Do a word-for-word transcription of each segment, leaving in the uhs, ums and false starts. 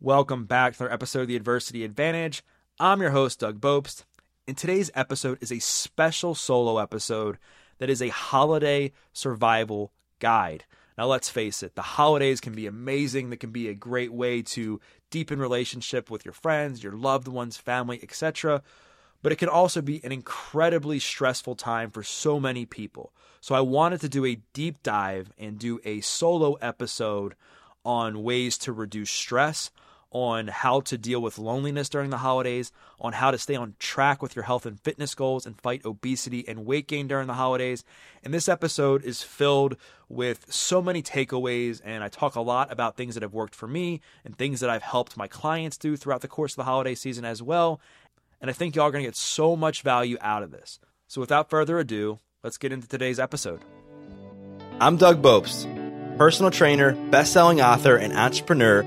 Welcome back to another episode of the Adversity Advantage. I'm your host, Doug Bobst, and today's episode is a special solo episode that is a holiday survival guide. Now, let's face it, the holidays can be amazing. They can be a great way to deepen relationship with your friends, your loved ones, family, et cetera. But it can also be an incredibly stressful time for so many people. So I wanted to do a deep dive and do a solo episode on ways to reduce stress, on how to deal with loneliness during the holidays, on how to stay on track with your health and fitness goals and fight obesity and weight gain during the holidays. And this episode is filled with so many takeaways, and I talk a lot about things that have worked for me and things that I've helped my clients do throughout the course of the holiday season as well. And I think y'all are going to get so much value out of this. So without further ado, let's get into today's episode. I'm Doug Bobst, personal trainer, best-selling author, and entrepreneur,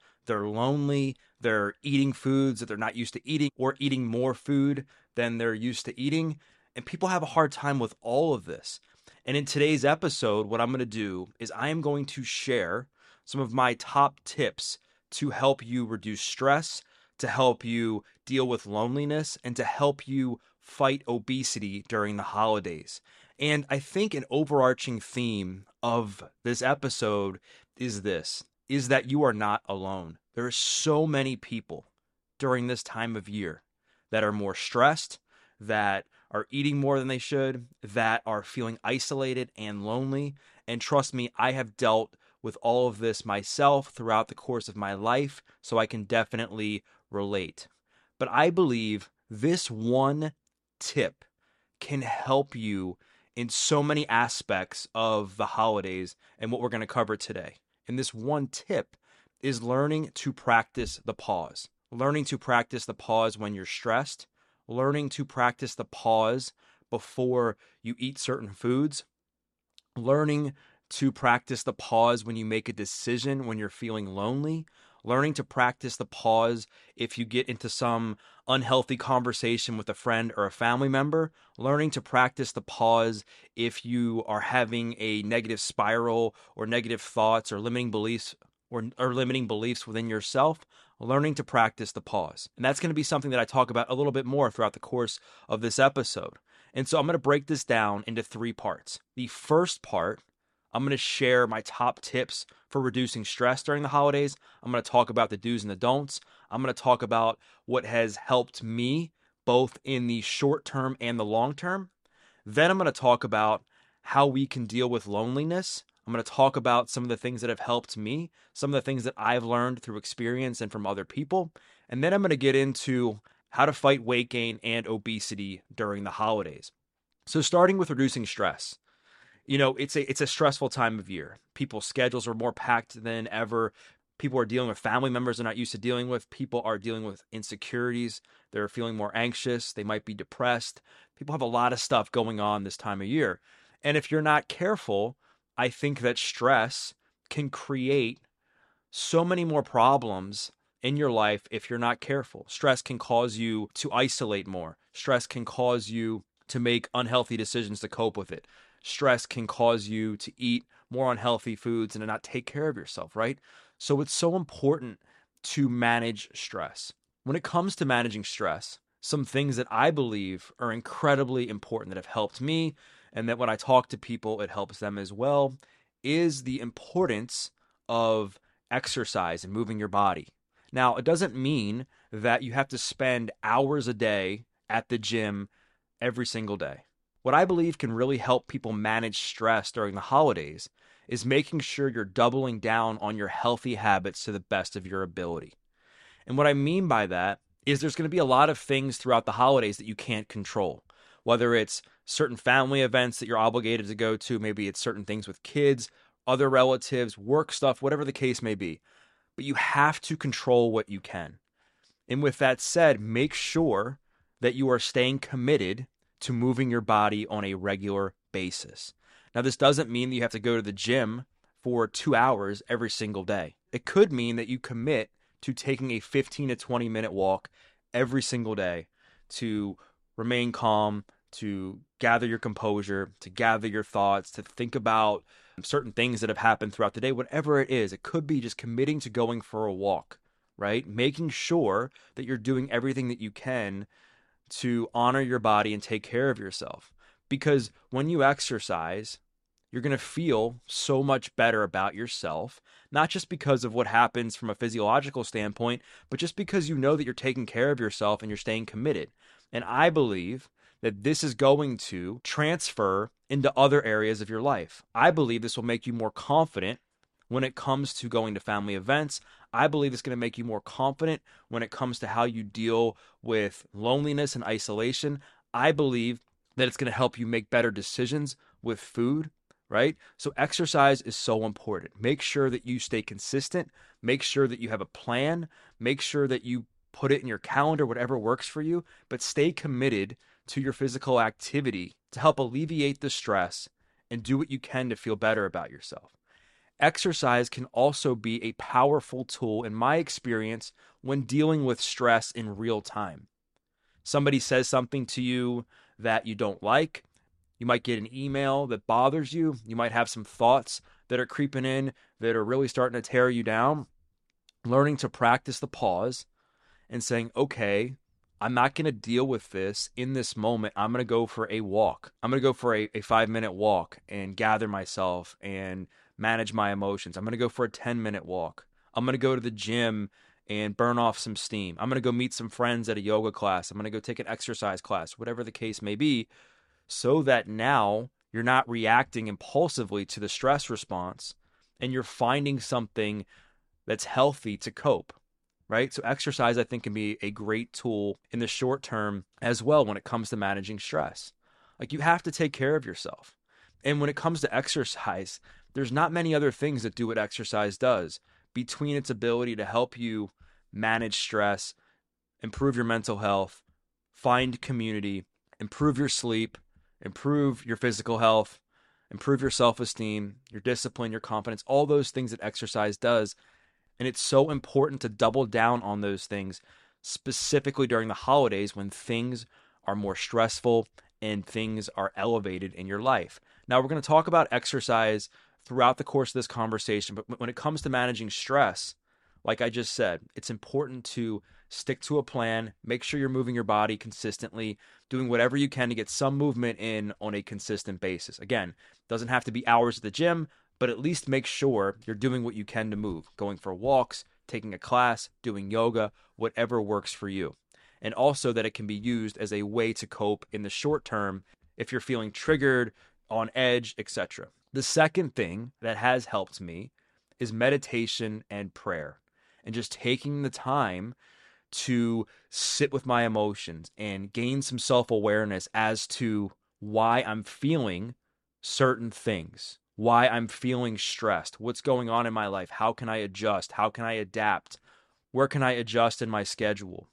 They're lonely, they're eating foods that they're not used to eating or eating more food than they're used to eating. And people have a hard time with all of this. And in today's episode, what I'm going to do is I am going to share some of my top tips to help you reduce stress, to help you deal with loneliness, and to help you fight obesity during the holidays. And I think an overarching theme of this episode is this. is that you are not alone. There are so many people during this time of year that are more stressed, that are eating more than they should, that are feeling isolated and lonely. And trust me, I have dealt with all of this myself throughout the course of my life, so I can definitely relate. But I believe this one tip can help you in so many aspects of the holidays and what we're going to cover today. And this one tip is learning to practice the pause, learning to practice the pause when you're stressed, learning to practice the pause before you eat certain foods, learning to practice the pause when you make a decision when you're feeling lonely, learning to practice the pause if you get into some unhealthy conversation with a friend or a family member, learning to practice the pause if you are having a negative spiral or negative thoughts or limiting beliefs or, or limiting beliefs within yourself, learning to practice the pause. And that's going to be something that I talk about a little bit more throughout the course of this episode. And so I'm going to break this down into three parts. The first part, I'm going to share my top tips for reducing stress during the holidays. I'm going to talk about the do's and the don'ts. I'm going to talk about what has helped me both in the short term and the long term. Then I'm going to talk about how we can deal with loneliness. I'm going to talk about some of the things that have helped me, some of the things that I've learned through experience and from other people. And then I'm going to get into how to fight weight gain and obesity during the holidays. So starting with reducing stress. You know, it's a it's a stressful time of year. People's schedules are more packed than ever. People are dealing with family members they're not used to dealing with. People are dealing with insecurities. They're feeling more anxious. They might be depressed. People have a lot of stuff going on this time of year. And if you're not careful, I think that stress can create so many more problems in your life if you're not careful. Stress can cause you to isolate more. Stress can cause you to make unhealthy decisions to cope with it. Stress can cause you to eat more unhealthy foods and to not take care of yourself, right? So it's so important to manage stress. When it comes to managing stress, some things that I believe are incredibly important that have helped me and that when I talk to people, it helps them as well, is the importance of exercise and moving your body. Now, it doesn't mean that you have to spend hours a day at the gym every single day. What I believe can really help people manage stress during the holidays is making sure you're doubling down on your healthy habits to the best of your ability. And what I mean by that is there's going to be a lot of things throughout the holidays that you can't control, whether it's certain family events that you're obligated to go to, maybe it's certain things with kids, other relatives, work stuff, whatever the case may be. but you have to control what you can. And with that said, make sure that you are staying committed to moving your body on a regular basis. Now, this doesn't mean that you have to go to the gym for two hours every single day. It could mean that you commit to taking a fifteen to twenty minute walk every single day to remain calm, to gather your composure, to gather your thoughts, to think about certain things that have happened throughout the day, whatever it is. It could be just committing to going for a walk, right? Making sure that you're doing everything that you can to honor your body and take care of yourself. Because when you exercise, you're going to feel so much better about yourself, not just because of what happens from a physiological standpoint, but just because you know that you're taking care of yourself and you're staying committed. And I believe that this is going to transfer into other areas of your life. I believe this will make you more confident when it comes to going to family events. I believe it's going to make you more confident when it comes to how you deal with loneliness and isolation. I believe that it's going to help you make better decisions with food, right? So exercise is so important. Make sure that you stay consistent. Make sure that you have a plan. Make sure that you put it in your calendar, whatever works for you, but stay committed to your physical activity to help alleviate the stress and do what you can to feel better about yourself. Exercise can also be a powerful tool, in my experience, when dealing with stress in real time. Somebody says something to you that you don't like. You might get an email that bothers you. You might have some thoughts that are creeping in that are really starting to tear you down. Learning to practice the pause and saying, okay, I'm not going to deal with this in this moment. I'm going to go for a walk. I'm going to go for a, a five-minute walk and gather myself and manage my emotions. I'm going to go for a ten-minute walk. I'm going to go to the gym and burn off some steam. I'm going to go meet some friends at a yoga class. I'm going to go take an exercise class, whatever the case may be. So that now you're not reacting impulsively to the stress response and you're finding something that's healthy to cope, right? So exercise, I think, can be a great tool in the short term as well when it comes to managing stress. Like, you have to take care of yourself. And when it comes to exercise, there's not many other things that do what exercise does between its ability to help you manage stress, improve your mental health, find community, improve your sleep, improve your physical health, improve your self-esteem, your discipline, your confidence, all those things that exercise does. And it's so important to double down on those things, specifically during the holidays when things are more stressful and things are elevated in your life. Now, we're going to talk about exercise throughout the course of this conversation, but when it comes to managing stress, like I just said, it's important to stick to a plan, make sure you're moving your body consistently, doing whatever you can to get some movement in on a consistent basis. Again, it doesn't have to be hours at the gym, but at least make sure you're doing what you can to move, going for walks, taking a class, doing yoga, whatever works for you. And also that it can be used as a way to cope in the short term if you're feeling triggered, on edge, et cetera. The second thing that has helped me is meditation and prayer. And just taking the time to sit with my emotions and gain some self-awareness as to why I'm feeling certain things, why I'm feeling stressed, what's going on in my life, how can I adjust, how can I adapt, where can I adjust in my schedule,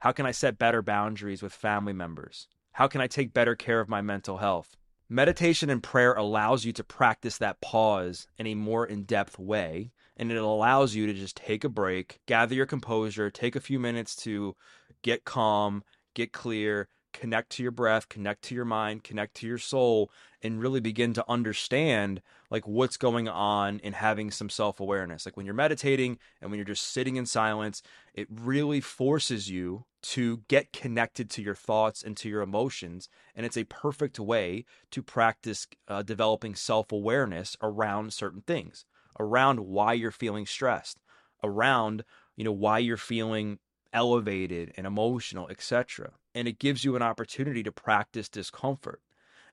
how can I set better boundaries with family members, how can I take better care of my mental health. Meditation and prayer allows you to practice that pause in a more in-depth way. And it allows you to just take a break, gather your composure, take a few minutes to get calm, get clear, connect to your breath, connect to your mind, connect to your soul, and really begin to understand like what's going on and having some self-awareness. Like when you're meditating and when you're just sitting in silence, it really forces you to get connected to your thoughts and to your emotions. And it's a perfect way to practice uh, developing self-awareness around certain things. Around why you're feeling stressed, around, you know, why you're feeling elevated and emotional, et cetera. And it gives you an opportunity to practice discomfort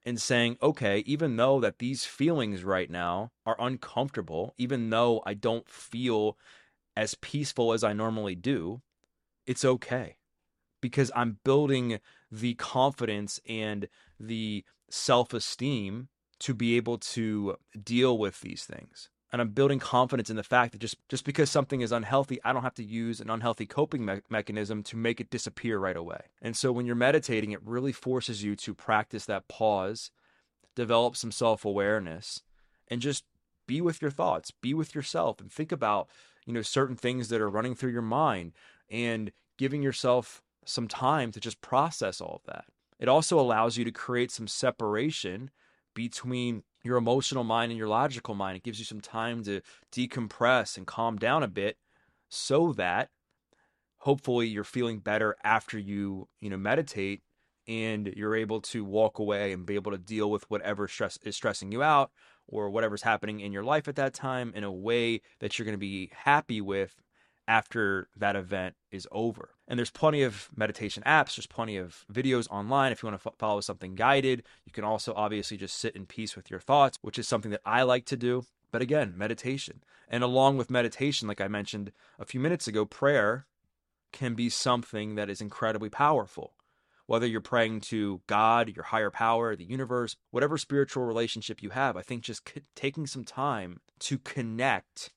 and saying, okay, even though that these feelings right now are uncomfortable, even though I don't feel as peaceful as I normally do, it's okay because I'm building the confidence and the self-esteem to be able to deal with these things. And I'm building confidence in the fact that just, just because something is unhealthy, I don't have to use an unhealthy coping me- mechanism to make it disappear right away. And so when you're meditating, it really forces you to practice that pause, develop some self-awareness, and just be with your thoughts, be with yourself, and think about, you know, certain things that are running through your mind, and giving yourself some time to just process all of that. It also allows you to create some separation between your emotional mind and your logical mind. It gives you some time to decompress and calm down a bit, so that hopefully you're feeling better after you, you know, meditate, and you're able to walk away and be able to deal with whatever stress is stressing you out, or whatever's happening in your life at that time, in a way that you're going to be happy with after that event is over. And there's plenty of meditation apps. There's plenty of videos online. If you want to f- follow something guided, you can also obviously just sit in peace with your thoughts, which is something that I like to do. But again, meditation. And along with meditation, like I mentioned a few minutes ago, prayer can be something that is incredibly powerful. Whether you're praying to God, your higher power, the universe, whatever spiritual relationship you have, I think just c- taking some time to connect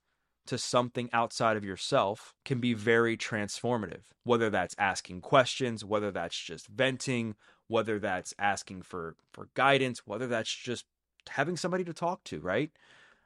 to something outside of yourself can be very transformative. Whether that's asking questions, whether that's just venting, whether that's asking for, for guidance, whether that's just having somebody to talk to, right?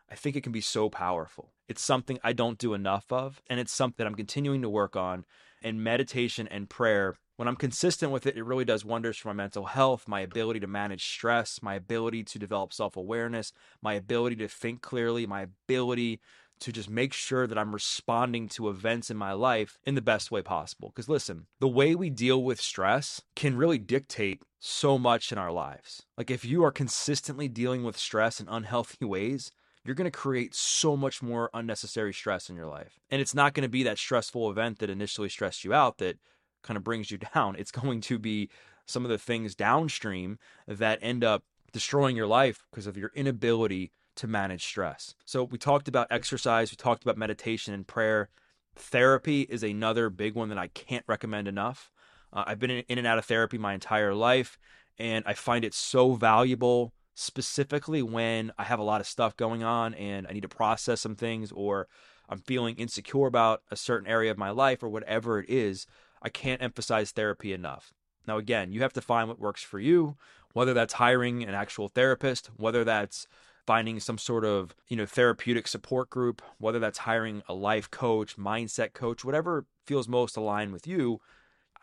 I think it can be so powerful. It's something I don't do enough of, and it's something that I'm continuing to work on. And meditation and prayer, when I'm consistent with it, it really does wonders for my mental health, my ability to manage stress, my ability to develop self-awareness, my ability to think clearly, my ability to just make sure that I'm responding to events in my life in the best way possible. Because listen, the way we deal with stress can really dictate so much in our lives. Like if you are consistently dealing with stress in unhealthy ways, you're going to create so much more unnecessary stress in your life. And it's not going to be that stressful event that initially stressed you out that kind of brings you down. It's going to be some of the things downstream that end up destroying your life because of your inability to manage stress. So we talked about exercise, we talked about meditation and prayer. Therapy is another big one that I can't recommend enough. Uh, I've been in and out of therapy my entire life, and I find it so valuable, specifically when I have a lot of stuff going on and I need to process some things, or I'm feeling insecure about a certain area of my life or whatever it is. I can't emphasize therapy enough. Now, again, you have to find what works for you, whether that's hiring an actual therapist, whether that's finding some sort of, you know, therapeutic support group, whether that's hiring a life coach, mindset coach, whatever feels most aligned with you.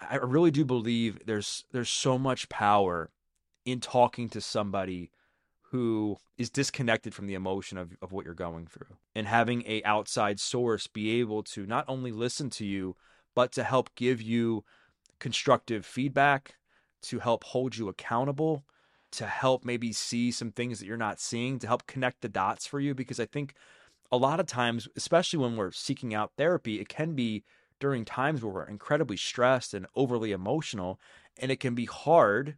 I really do believe there's there's so much power in talking to somebody who is disconnected from the emotion of, of what you're going through, and having a outside source be able to not only listen to you, but to help give you constructive feedback, to help hold you accountable, to help maybe see some things that you're not seeing, to help connect the dots for you. Because I think a lot of times, especially when we're seeking out therapy, it can be during times where we're incredibly stressed and overly emotional. And it can be hard,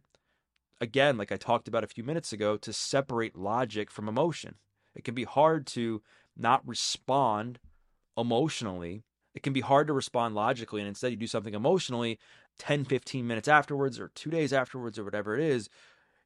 again, like I talked about a few minutes ago, to separate logic from emotion. It can be hard to not respond emotionally. It can be hard to respond logically, and instead you do something emotionally ten, fifteen minutes afterwards, or two days afterwards, or whatever it is.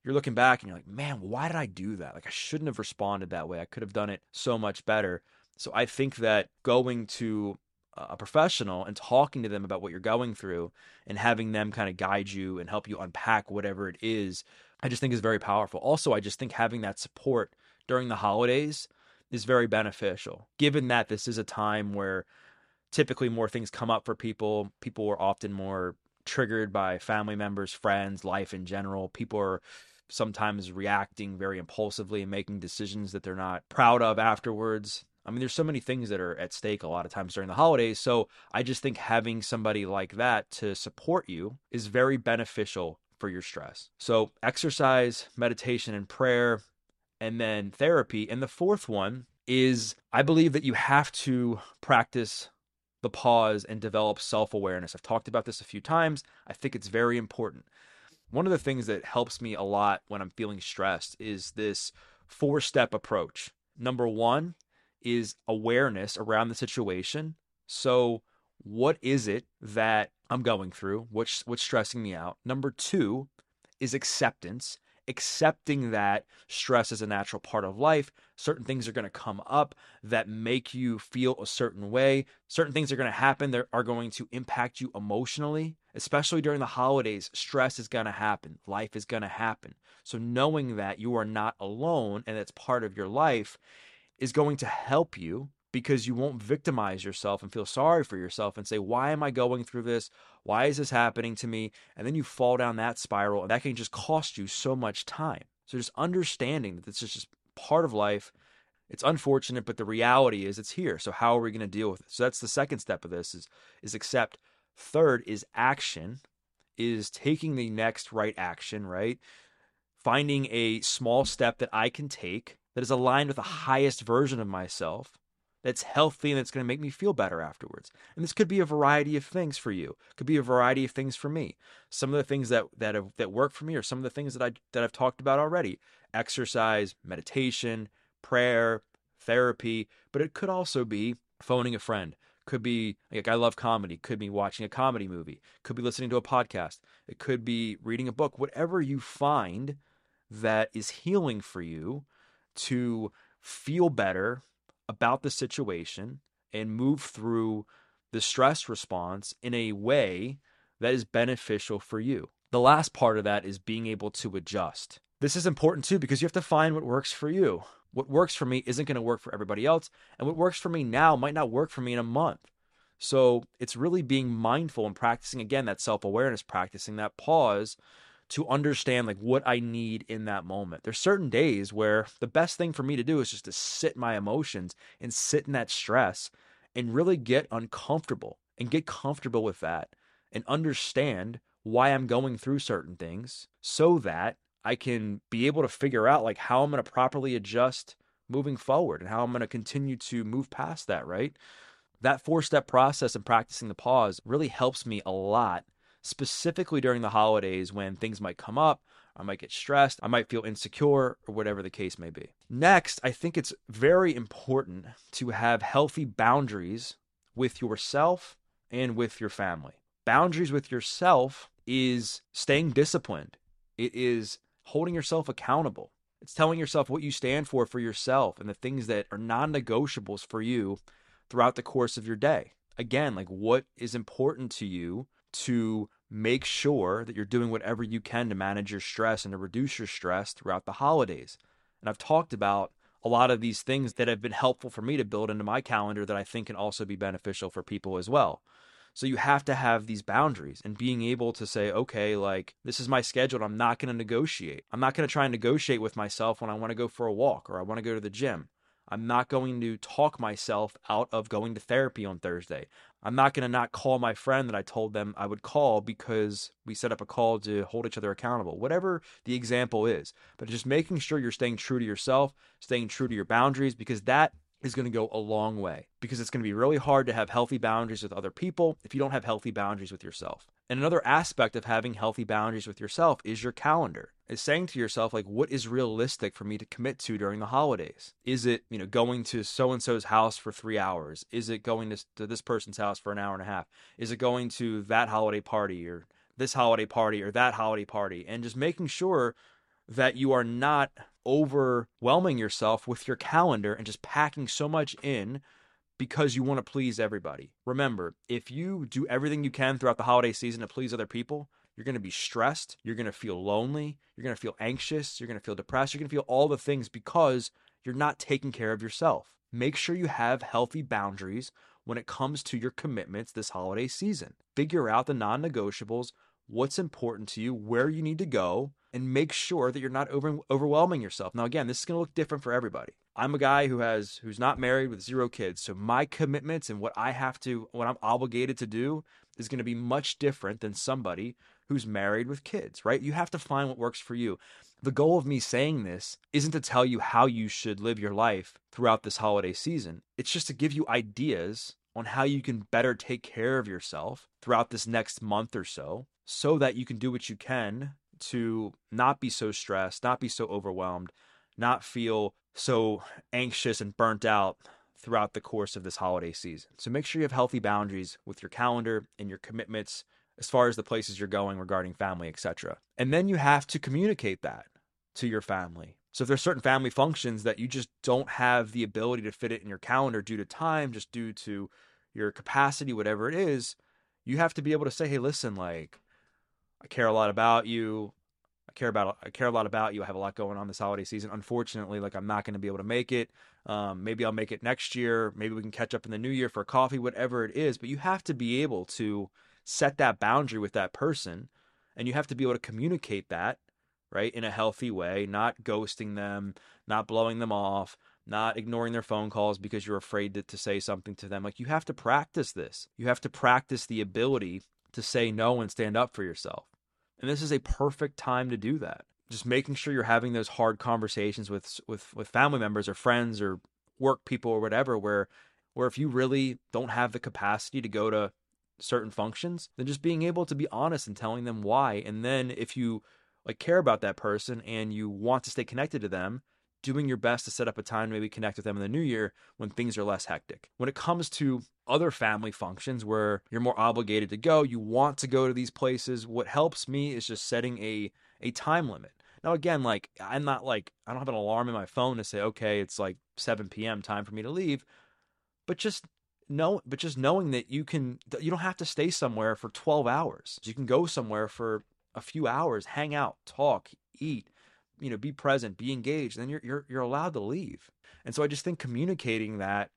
You're looking back and you're like, man, why did I do that? Like, I shouldn't have responded that way. I could have done it so much better. So I think that going to a professional and talking to them about what you're going through and having them kind of guide you and help you unpack whatever it is, I just think is very powerful. Also, I just think having that support during the holidays is very beneficial, given that this is a time where typically more things come up for people. People are often more triggered by family members, friends, life in general. People are sometimes reacting very impulsively and making decisions that they're not proud of afterwards. I mean, there's so many things that are at stake a lot of times during the holidays. So I just think having somebody like that to support you is very beneficial for your stress. So exercise, meditation, and prayer, and then therapy. And the fourth one is, I believe that you have to practice the pause and develop self-awareness. I've talked about this a few times. I think it's very important. One of the things that helps me a lot when I'm feeling stressed is this four-step approach. Number one is awareness around the situation. So what is it that I'm going through? What's, what's stressing me out? Number two is acceptance. accepting that stress is a natural part of life. Certain things are going to come up that make you feel a certain way. Certain things are going to happen that are going to impact you emotionally, especially during the holidays. Stress is going to happen. Life is going to happen. So knowing that you are not alone and it's part of your life is going to help you, because you won't victimize yourself and feel sorry for yourself and say, why am I going through this? Why is this happening to me? And then you fall down that spiral, and that can just cost you so much time. So just understanding that this is just part of life. It's unfortunate, but the reality is it's here. So how are we going to deal with it? So that's the second step of this is, is accept. Third is action, is taking the next right action, right? Finding a small step that I can take that is aligned with the highest version of myself, that's healthy, and it's going to make me feel better afterwards. And this could be a variety of things for you. It could be a variety of things for me. Some of the things that that have, that work for me are some of the things that I that I've talked about already: exercise, meditation, prayer, therapy. But it could also be phoning a friend. Could be, like, I love comedy. Could be watching a comedy movie. Could be listening to a podcast. It could be reading a book. Whatever you find that is healing for you to feel better about the situation and move through the stress response in a way that is beneficial for you. The last part of that is being able to adjust. This is important too, because you have to find what works for you. What works for me isn't going to work for everybody else, and what works for me now might not work for me in a month. So it's really being mindful and practicing, again, that self-awareness, practicing that pause to understand like what I need in that moment. There's certain days where the best thing for me to do is just to sit in my emotions and sit in that stress and really get uncomfortable and get comfortable with that and understand why I'm going through certain things, so that I can be able to figure out like how I'm going to properly adjust moving forward and how I'm going to continue to move past that, right? That four-step process and practicing the pause really helps me a lot, specifically during the holidays when things might come up, I might get stressed, I might feel insecure, or whatever the case may be. Next, I think it's very important to have healthy boundaries with yourself and with your family. Boundaries with yourself is staying disciplined. It is holding yourself accountable. It's telling yourself what you stand for for yourself and the things that are non-negotiables for you throughout the course of your day. Again, like what is important to you, to make sure that you're doing whatever you can to manage your stress and to reduce your stress throughout the holidays. And I've talked about a lot of these things that have been helpful for me to build into my calendar that I think can also be beneficial for people as well. So you have to have these boundaries and being able to say, okay, like this is my schedule and I'm not going to negotiate. I'm not going to try and negotiate with myself when I want to go for a walk or I want to go to the gym. I'm not going to talk myself out of going to therapy on Thursday. I'm not going to not call my friend that I told them I would call because we set up a call to hold each other accountable, whatever the example is. But just making sure you're staying true to yourself, staying true to your boundaries, because that is going to go a long way, because it's going to be really hard to have healthy boundaries with other people if you don't have healthy boundaries with yourself. And another aspect of having healthy boundaries with yourself is your calendar. Is saying to yourself, like, what is realistic for me to commit to during the holidays? Is it, you know, going to so-and-so's house for three hours? Is it going to, to this person's house for an hour and a half? Is it going to that holiday party or this holiday party or that holiday party? And just making sure that you are not overwhelming yourself with your calendar and just packing so much in because you want to please everybody. Remember, if you do everything you can throughout the holiday season to please other people, you're going to be stressed, you're going to feel lonely, you're going to feel anxious, you're going to feel depressed, you're going to feel all the things because you're not taking care of yourself. Make sure you have healthy boundaries when it comes to your commitments this holiday season. Figure out the non-negotiables, what's important to you, where you need to go, and make sure that you're not over- overwhelming yourself. Now, again, this is going to look different for everybody. I'm a guy who has who's not married with zero kids, so my commitments and what I have to, what I'm obligated to do is going to be much different than somebody who's married with kids, right? You have to find what works for you. The goal of me saying this isn't to tell you how you should live your life throughout this holiday season. It's just to give you ideas on how you can better take care of yourself throughout this next month or so, so that you can do what you can to not be so stressed, not be so overwhelmed, not feel so anxious and burnt out throughout the course of this holiday season. So make sure you have healthy boundaries with your calendar and your commitments as far as the places you're going regarding family, et cetera. And then you have to communicate that. to your family. So if there's certain family functions that you just don't have the ability to fit it in your calendar due to time, just due to your capacity, whatever it is, you have to be able to say, hey, listen, like, I care a lot about you. I care about, I care a lot about you. I have a lot going on this holiday season. Unfortunately, like, I'm not going to be able to make it. Um, maybe I'll make it next year. Maybe we can catch up in the new year for a coffee, whatever it is. But you have to be able to set that boundary with that person, and you have to be able to communicate that, right, in a healthy way, not ghosting them, not blowing them off, not ignoring their phone calls because you're afraid to, to say something to them. Like, you have to practice this. You have to practice the ability to say no and stand up for yourself. And this is a perfect time to do that. Just making sure you're having those hard conversations with with with family members or friends or work people or whatever, where where if you really don't have the capacity to go to certain functions, then just being able to be honest and telling them why. And then if you like care about that person and you want to stay connected to them, doing your best to set up a time to maybe connect with them in the new year when things are less hectic. When it comes to other family functions where you're more obligated to go, you want to go to these places, what helps me is just setting a a time limit. Now, again, like, I'm not like, I don't have an alarm in my phone to say, okay, it's like seven p.m. time for me to leave, but just know, but just knowing that you can, you don't have to stay somewhere for twelve hours. You can go somewhere for a few hours, hang out, talk, eat, you know, be present, be engaged, then you're, you're, you're allowed to leave. And so I just think communicating that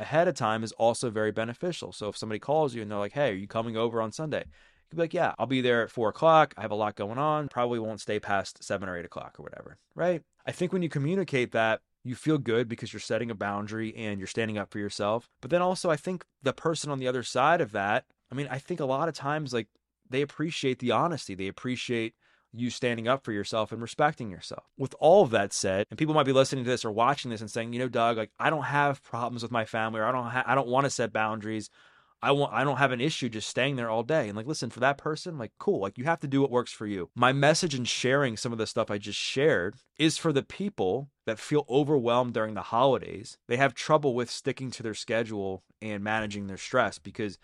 ahead of time is also very beneficial. So if somebody calls you and they're like, hey, are you coming over on Sunday? You can be like, yeah, I'll be there at four o'clock. I have a lot going on. Probably won't stay past seven or eight o'clock or whatever, right? I think when you communicate that, you feel good because you're setting a boundary and you're standing up for yourself. But then also I think the person on the other side of that, I mean, I think a lot of times, like, they appreciate the honesty. They appreciate you standing up for yourself and respecting yourself. With all of that said, and people might be listening to this or watching this and saying, you know, Doug, like, I don't have problems with my family, or I don't, ha- I don't want to set boundaries. I want, I don't have an issue just staying there all day. And like, listen, for that person, like, cool, like, you have to do what works for you. My message in sharing some of the stuff I just shared is for the people that feel overwhelmed during the holidays. They have trouble with sticking to their schedule and managing their stress, because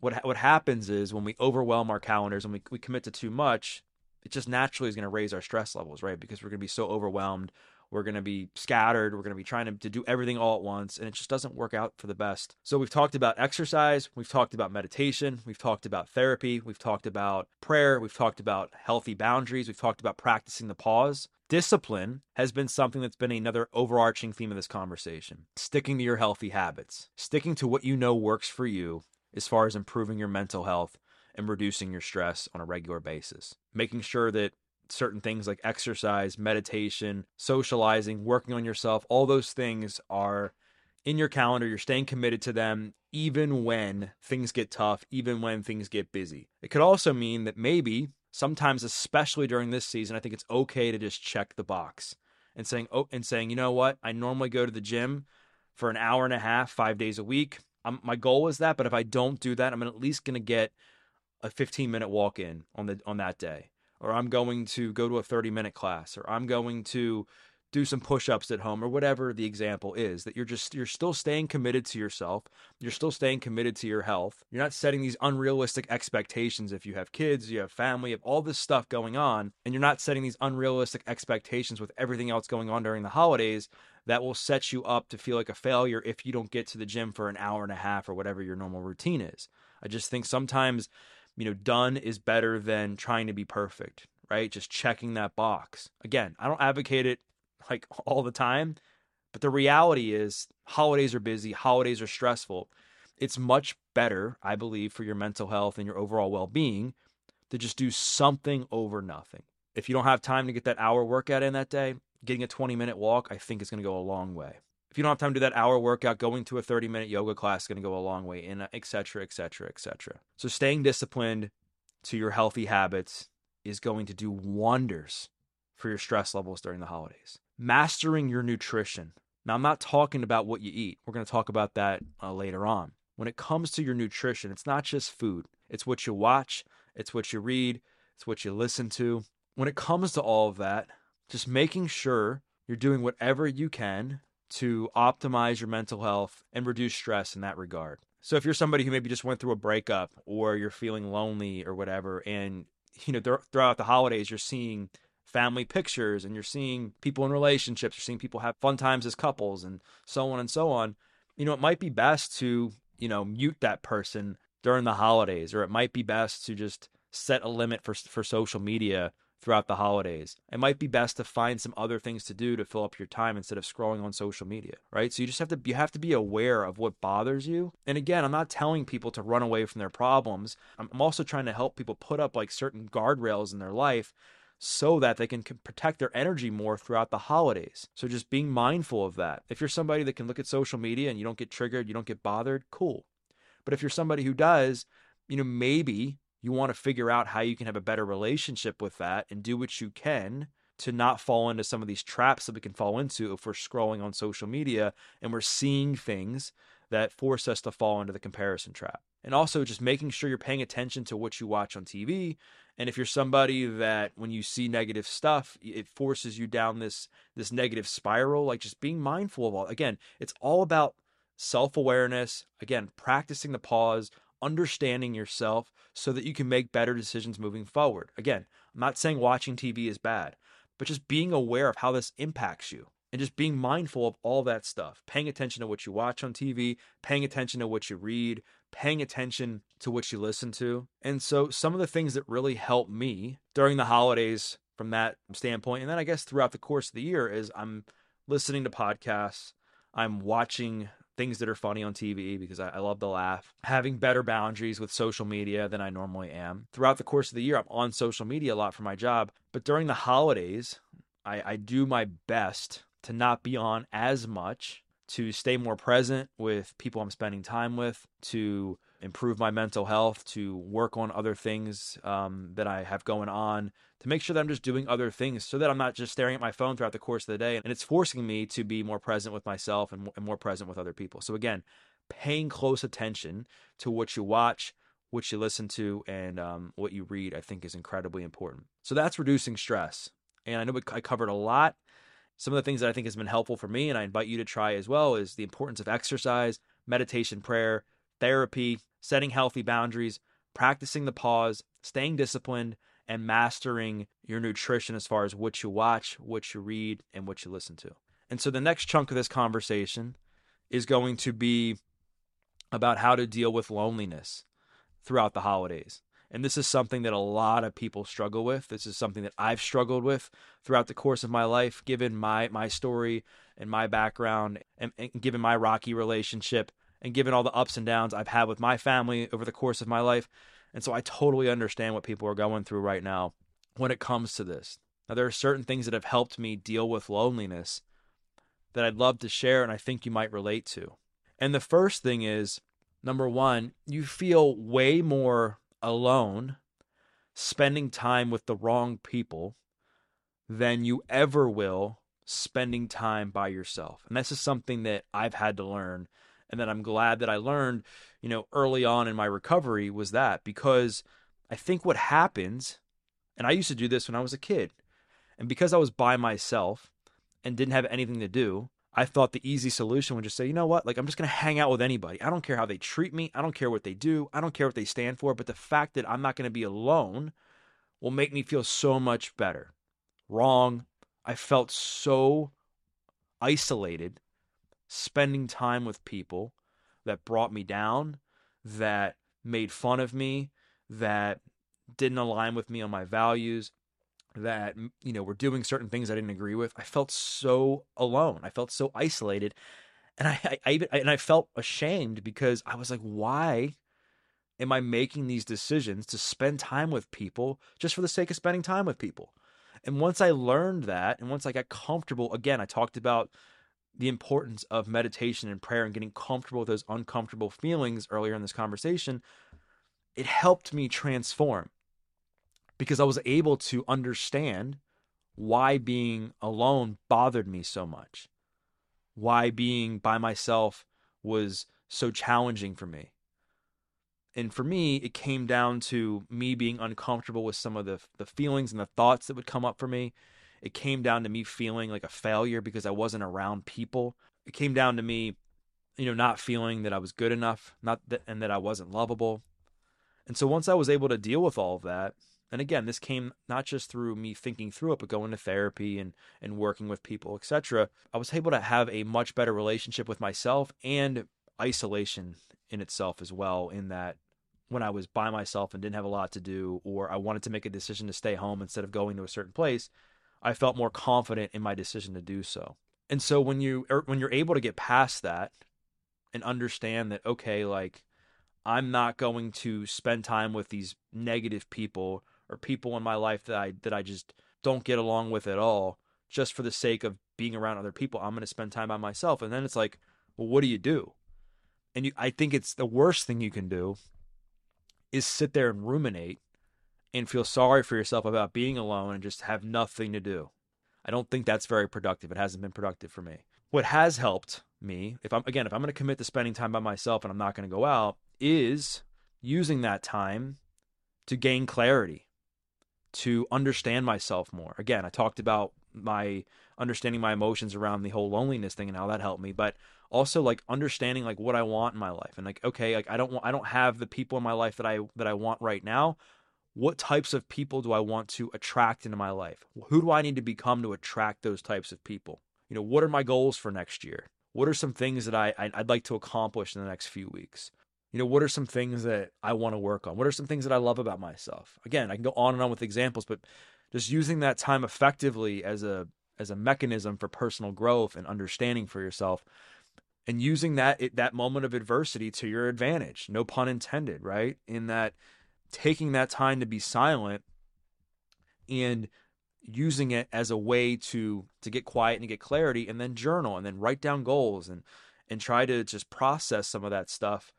what what happens is when we overwhelm our calendars and we, we commit to too much, it just naturally is going to raise our stress levels, right? Because we're going to be so overwhelmed. We're going to be scattered. We're going to be trying to, to do everything all at once. And it just doesn't work out for the best. So we've talked about exercise. We've talked about meditation. We've talked about therapy. We've talked about prayer. We've talked about healthy boundaries. We've talked about practicing the pause. Discipline has been something that's been another overarching theme of this conversation. Sticking to your healthy habits. Sticking to what you know works for you as far as improving your mental health and reducing your stress on a regular basis. Making sure that certain things like exercise, meditation, socializing, working on yourself, all those things are in your calendar. You're staying committed to them even when things get tough, even when things get busy. It could also mean that maybe sometimes, especially during this season, I think it's okay to just check the box and saying, oh, and saying, you know what? I normally go to the gym for an hour and a half, five days a week. I'm, my goal is that, but if I don't do that, I'm at least going to get a fifteen minute walk in on the on that day, or I'm going to go to a thirty minute class, or I'm going to do some push-ups at home, or whatever the example is, that you're just, you're still staying committed to yourself. You're still staying committed to your health. You're not setting these unrealistic expectations. If you have kids, you have family, you have all this stuff going on, and you're not setting these unrealistic expectations with everything else going on during the holidays that will set you up to feel like a failure if you don't get to the gym for an hour and a half or whatever your normal routine is. I just think sometimes, you know, done is better than trying to be perfect, right? Just checking that box. Again, I don't advocate it like all the time, but the reality is holidays are busy. Holidays are stressful. It's much better, I believe, for your mental health and your overall well-being to just do something over nothing. If you don't have time to get that hour workout in that day, getting a twenty minute walk, I think is going to go a long way. If you don't have time to do that hour workout, going to a thirty minute yoga class is going to go a long way, and et cetera, et cetera, et cetera. So staying disciplined to your healthy habits is going to do wonders for your stress levels during the holidays. Mastering your nutrition. Now, I'm not talking about what you eat. We're going to talk about that uh, later on. When it comes to your nutrition, it's not just food. It's what you watch. It's what you read. It's what you listen to. When it comes to all of that, just making sure you're doing whatever you can to optimize your mental health and reduce stress in that regard. So if you're somebody who maybe just went through a breakup, or you're feeling lonely or whatever, and you know, th- throughout the holidays, you're seeing family pictures and you're seeing people in relationships, you're seeing people have fun times as couples and so on and so on, you know, it might be best to, you know, mute that person during the holidays, or it might be best to just set a limit for for social media throughout the holidays. It might be best to find some other things to do to fill up your time instead of scrolling on social media, right? So you just have to, you have to be aware of what bothers you. And again, I'm not telling people to run away from their problems. I'm also trying to help people put up like certain guardrails in their life so that they can protect their energy more throughout the holidays. So just being mindful of that. If you're somebody that can look at social media and you don't get triggered, you don't get bothered, cool. But if you're somebody who does, you know, maybe you want to figure out how you can have a better relationship with that and do what you can to not fall into some of these traps that we can fall into if we're scrolling on social media and we're seeing things that force us to fall into the comparison trap. And also just making sure you're paying attention to what you watch on T V. And if you're somebody that when you see negative stuff, it forces you down this, this negative spiral, like just being mindful of all. Again, it's all about self-awareness. Again, practicing the pause, understanding yourself so that you can make better decisions moving forward. Again, I'm not saying watching T V is bad, but just being aware of how this impacts you and just being mindful of all that stuff, paying attention to what you watch on T V, paying attention to what you read, paying attention to what you listen to. And so some of the things that really help me during the holidays from that standpoint, and then I guess throughout the course of the year, is I'm listening to podcasts, I'm watching things that are funny on T V because I, I love to laugh, having better boundaries with social media than I normally am. Throughout the course of the year, I'm on social media a lot for my job, but during the holidays, I, I do my best to not be on as much, to stay more present with people I'm spending time with, to improve my mental health, to work on other things um, that I have going on, to make sure that I'm just doing other things so that I'm not just staring at my phone throughout the course of the day. And it's forcing me to be more present with myself and more present with other people. So again, paying close attention to what you watch, what you listen to, and um, what you read, I think is incredibly important. So that's reducing stress. And I know I covered a lot. Some of the things that I think has been helpful for me, and I invite you to try as well, is the importance of exercise, meditation, prayer, therapy, setting healthy boundaries, practicing the pause, staying disciplined, and mastering your nutrition as far as what you watch, what you read, and what you listen to. And so the next chunk of this conversation is going to be about how to deal with loneliness throughout the holidays. And this is something that a lot of people struggle with. This is something that I've struggled with throughout the course of my life, given my my story and my background, and, and given my rocky relationship, and given all the ups and downs I've had with my family over the course of my life. And so I totally understand what people are going through right now when it comes to this. Now, there are certain things that have helped me deal with loneliness that I'd love to share, and I think you might relate to. And the first thing is, number one, you feel way more alone spending time with the wrong people than you ever will spending time by yourself. And this is something that I've had to learn, and that I'm glad that I learned, you know, early on in my recovery, was that, because I think what happens, and I used to do this when I was a kid, and because I was by myself and didn't have anything to do, I thought the easy solution would just say, you know what, like, I'm just going to hang out with anybody. I don't care how they treat me. I don't care what they do. I don't care what they stand for. But the fact that I'm not going to be alone will make me feel so much better. Wrong. I felt so isolated spending time with people that brought me down, that made fun of me, that didn't align with me on my values, that, you know, were doing certain things I didn't agree with. I felt so alone. I felt so isolated, and I, I, I and I felt ashamed because I was like, why am I making these decisions to spend time with people just for the sake of spending time with people? And once I learned that, and once I got comfortable, again, I talked about the importance of meditation and prayer and getting comfortable with those uncomfortable feelings earlier in this conversation, it helped me transform, because I was able to understand why being alone bothered me so much, why being by myself was so challenging for me. And for me, it came down to me being uncomfortable with some of the, the feelings and the thoughts that would come up for me. It came down to me feeling like a failure because I wasn't around people. It came down to me, you know, not feeling that I was good enough, not that, and that I wasn't lovable. And so once I was able to deal with all of that, And again, this came not just through me thinking through it, but going to therapy and, and working with people, et cetera. I was able to have a much better relationship with myself and isolation in itself as well, in that when I was by myself and didn't have a lot to do, or I wanted to make a decision to stay home instead of going to a certain place, I felt more confident in my decision to do so. And so when you, when you're able to get past that and understand that, okay, like, I'm not going to spend time with these negative people or people in my life that I that I just don't get along with at all, just for the sake of being around other people. I'm going to spend time by myself. And then it's like, well, what do you do? And you, I think it's the worst thing you can do is sit there and ruminate and feel sorry for yourself about being alone and just have nothing to do. I don't think that's very productive. It hasn't been productive for me. What has helped me, if I'm again, if I'm going to commit to spending time by myself and I'm not going to go out, is using that time to gain clarity, to understand myself more. Again, I talked about my understanding my emotions around the whole loneliness thing and how that helped me, but also like understanding like what I want in my life and like, okay, like I don't want, I don't have the people in my life that I, that I want right now. What types of people do I want to attract into my life? Who do I need to become to attract those types of people? You know, what are my goals for next year? What are some things that I, I'd like to accomplish in the next few weeks? You know, what are some things that I want to work on? What are some things that I love about myself? Again, I can go on and on with examples, but just using that time effectively as a as a mechanism for personal growth and understanding for yourself, and using that that moment of adversity to your advantage, no pun intended, right? In that, taking that time to be silent and using it as a way to to get quiet and to get clarity, and then journal and then write down goals and and try to just process some of that stuff.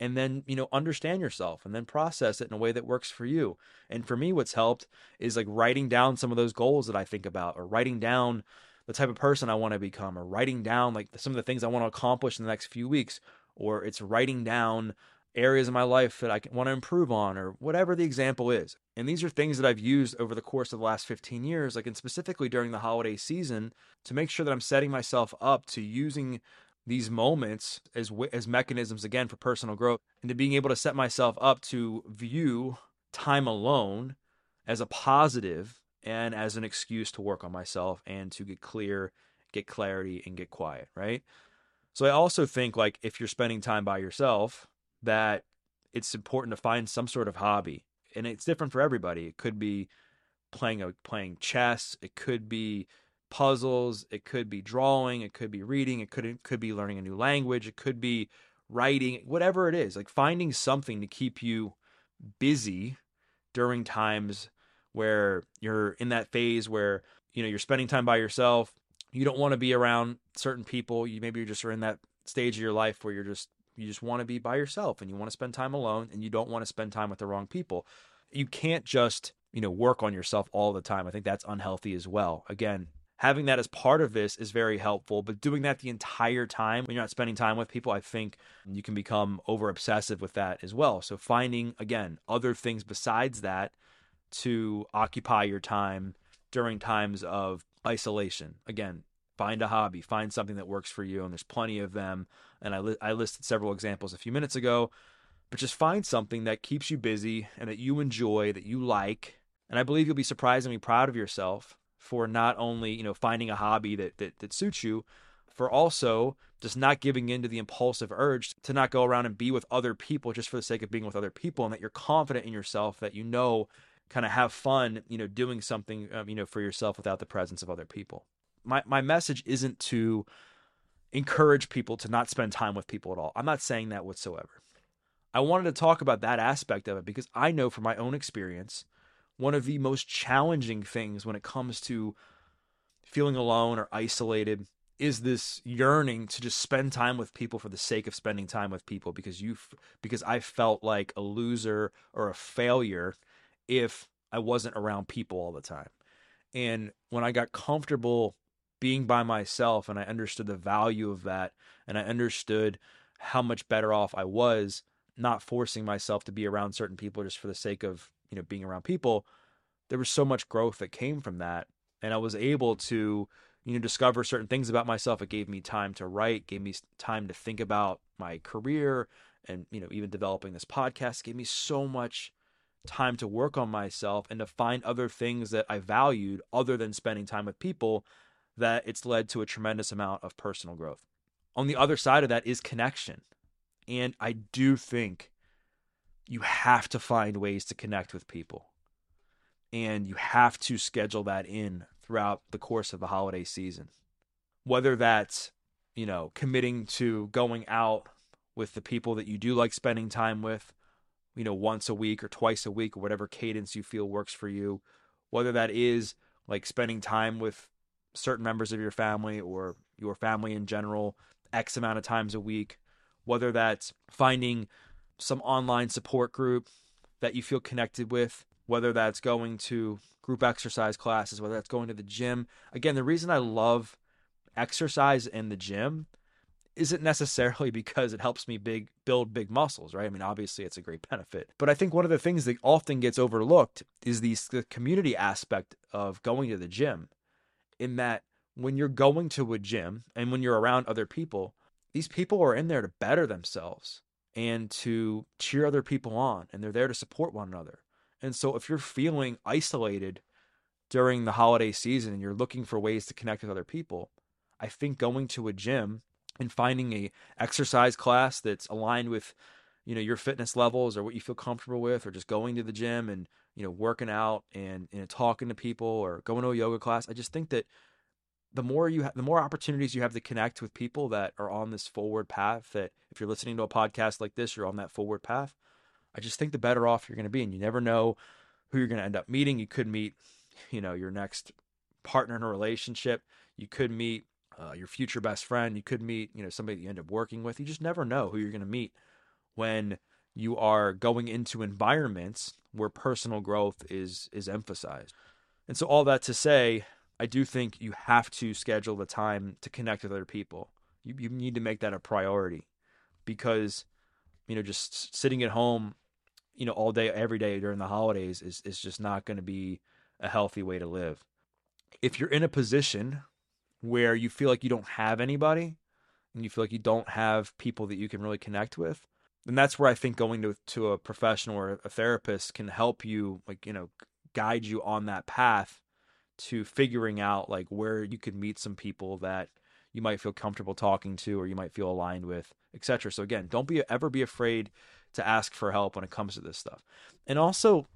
And then, you know, understand yourself and then process it in a way that works for you. And for me, what's helped is like writing down some of those goals that I think about, or writing down the type of person I want to become, or writing down like some of the things I want to accomplish in the next few weeks, or it's writing down areas of my life that I want to improve on, or whatever the example is. And these are things that I've used over the course of the last fifteen years, like, and specifically during the holiday season, to make sure that I'm setting myself up to using these moments as as mechanisms, again, for personal growth, and to being able to set myself up to view time alone as a positive and as an excuse to work on myself and to get clear, get clarity, and get quiet, right? So I also think, like, if you're spending time by yourself, that it's important to find some sort of hobby. And it's different for everybody. It could be playing a, playing chess. It could be puzzles, it could be drawing, it could be reading, it could it could be learning a new language, it could be writing, whatever it is, like finding something to keep you busy during times where you're in that phase where, you know, you're spending time by yourself, you don't want to be around certain people, you maybe you're just are in that stage of your life where you're just you just want to be by yourself and you want to spend time alone and you don't want to spend time with the wrong people. You can't just, you know, work on yourself all the time. I think that's unhealthy as well. Again, having that as part of this is very helpful, but doing that the entire time when you're not spending time with people, I think you can become over obsessive with that as well. So finding, again, other things besides that to occupy your time during times of isolation. Again, find a hobby, find something that works for you, and there's plenty of them. And I, li- I listed several examples a few minutes ago, but just find something that keeps you busy and that you enjoy, that you like. And I believe you'll be surprisingly proud of yourself for not only, you know, finding a hobby that, that that suits you, for also just not giving in to the impulsive urge to not go around and be with other people just for the sake of being with other people, and that you're confident in yourself, that you know, kind of have fun, you know, doing something, um, you know, for yourself without the presence of other people. My my message isn't to encourage people to not spend time with people at all. I'm not saying that whatsoever. I wanted to talk about that aspect of it because I know from my own experience, one of the most challenging things when it comes to feeling alone or isolated is this yearning to just spend time with people for the sake of spending time with people, because you, because I felt like a loser or a failure if I wasn't around people all the time. And when I got comfortable being by myself and I understood the value of that, and I understood how much better off I was not forcing myself to be around certain people just for the sake of, you know, being around people, there was so much growth that came from that. And I was able to, you know, discover certain things about myself. It gave me time to write, gave me time to think about my career and, you know, even developing this podcast. It gave me so much time to work on myself and to find other things that I valued other than spending time with people, that it's led to a tremendous amount of personal growth. On the other side of that is connection. And I do think you have to find ways to connect with people. And you have to schedule that in throughout the course of the holiday season. Whether that's, you know, committing to going out with the people that you do like spending time with, you know, once a week or twice a week, or whatever cadence you feel works for you. Whether that is like spending time with certain members of your family or your family in general, X amount of times a week. Whether that's finding some online support group that you feel connected with, whether that's going to group exercise classes, whether that's going to the gym. Again, the reason I love exercise and the gym isn't necessarily because it helps me big build big muscles, right? I mean, obviously it's a great benefit. But I think one of the things that often gets overlooked is the, the community aspect of going to the gym, in that when you're going to a gym and when you're around other people, these people are in there to better themselves and to cheer other people on, and they're there to support one another. And so if you're feeling isolated during the holiday season and you're looking for ways to connect with other people, I think going to a gym and finding a exercise class that's aligned with, you know, your fitness levels or what you feel comfortable with, or just going to the gym and, you know, working out and, you know, talking to people or going to a yoga class. I just think that the more you ha- the more opportunities you have to connect with people that are on this forward path, that if you're listening to a podcast like this, you're on that forward path, I just think the better off you're going to be. And you never know who you're going to end up meeting. You could meet, you know, your next partner in a relationship. You could meet uh, your future best friend. You could meet, you know, somebody that you end up working with. You just never know who you're going to meet when you are going into environments where personal growth is is emphasized. And so all that to say, I do think you have to schedule the time to connect with other people. You you need to make that a priority, because, you know, just sitting at home, you know, all day, every day during the holidays is, is just not going to be a healthy way to live. If you're in a position where you feel like you don't have anybody and you feel like you don't have people that you can really connect with, then that's where I think going to, to a professional or a therapist can help you, like, you know, guide you on that path to figuring out like where you could meet some people that you might feel comfortable talking to, or you might feel aligned with, et cetera. So again, don't be ever be afraid to ask for help when it comes to this stuff. And also,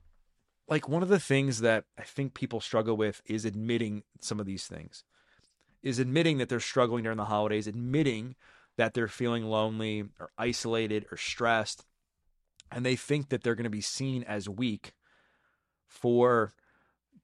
like, one of the things that I think people struggle with is admitting some of these things, is admitting that they're struggling during the holidays, admitting that they're feeling lonely or isolated or stressed. And they think that they're going to be seen as weak for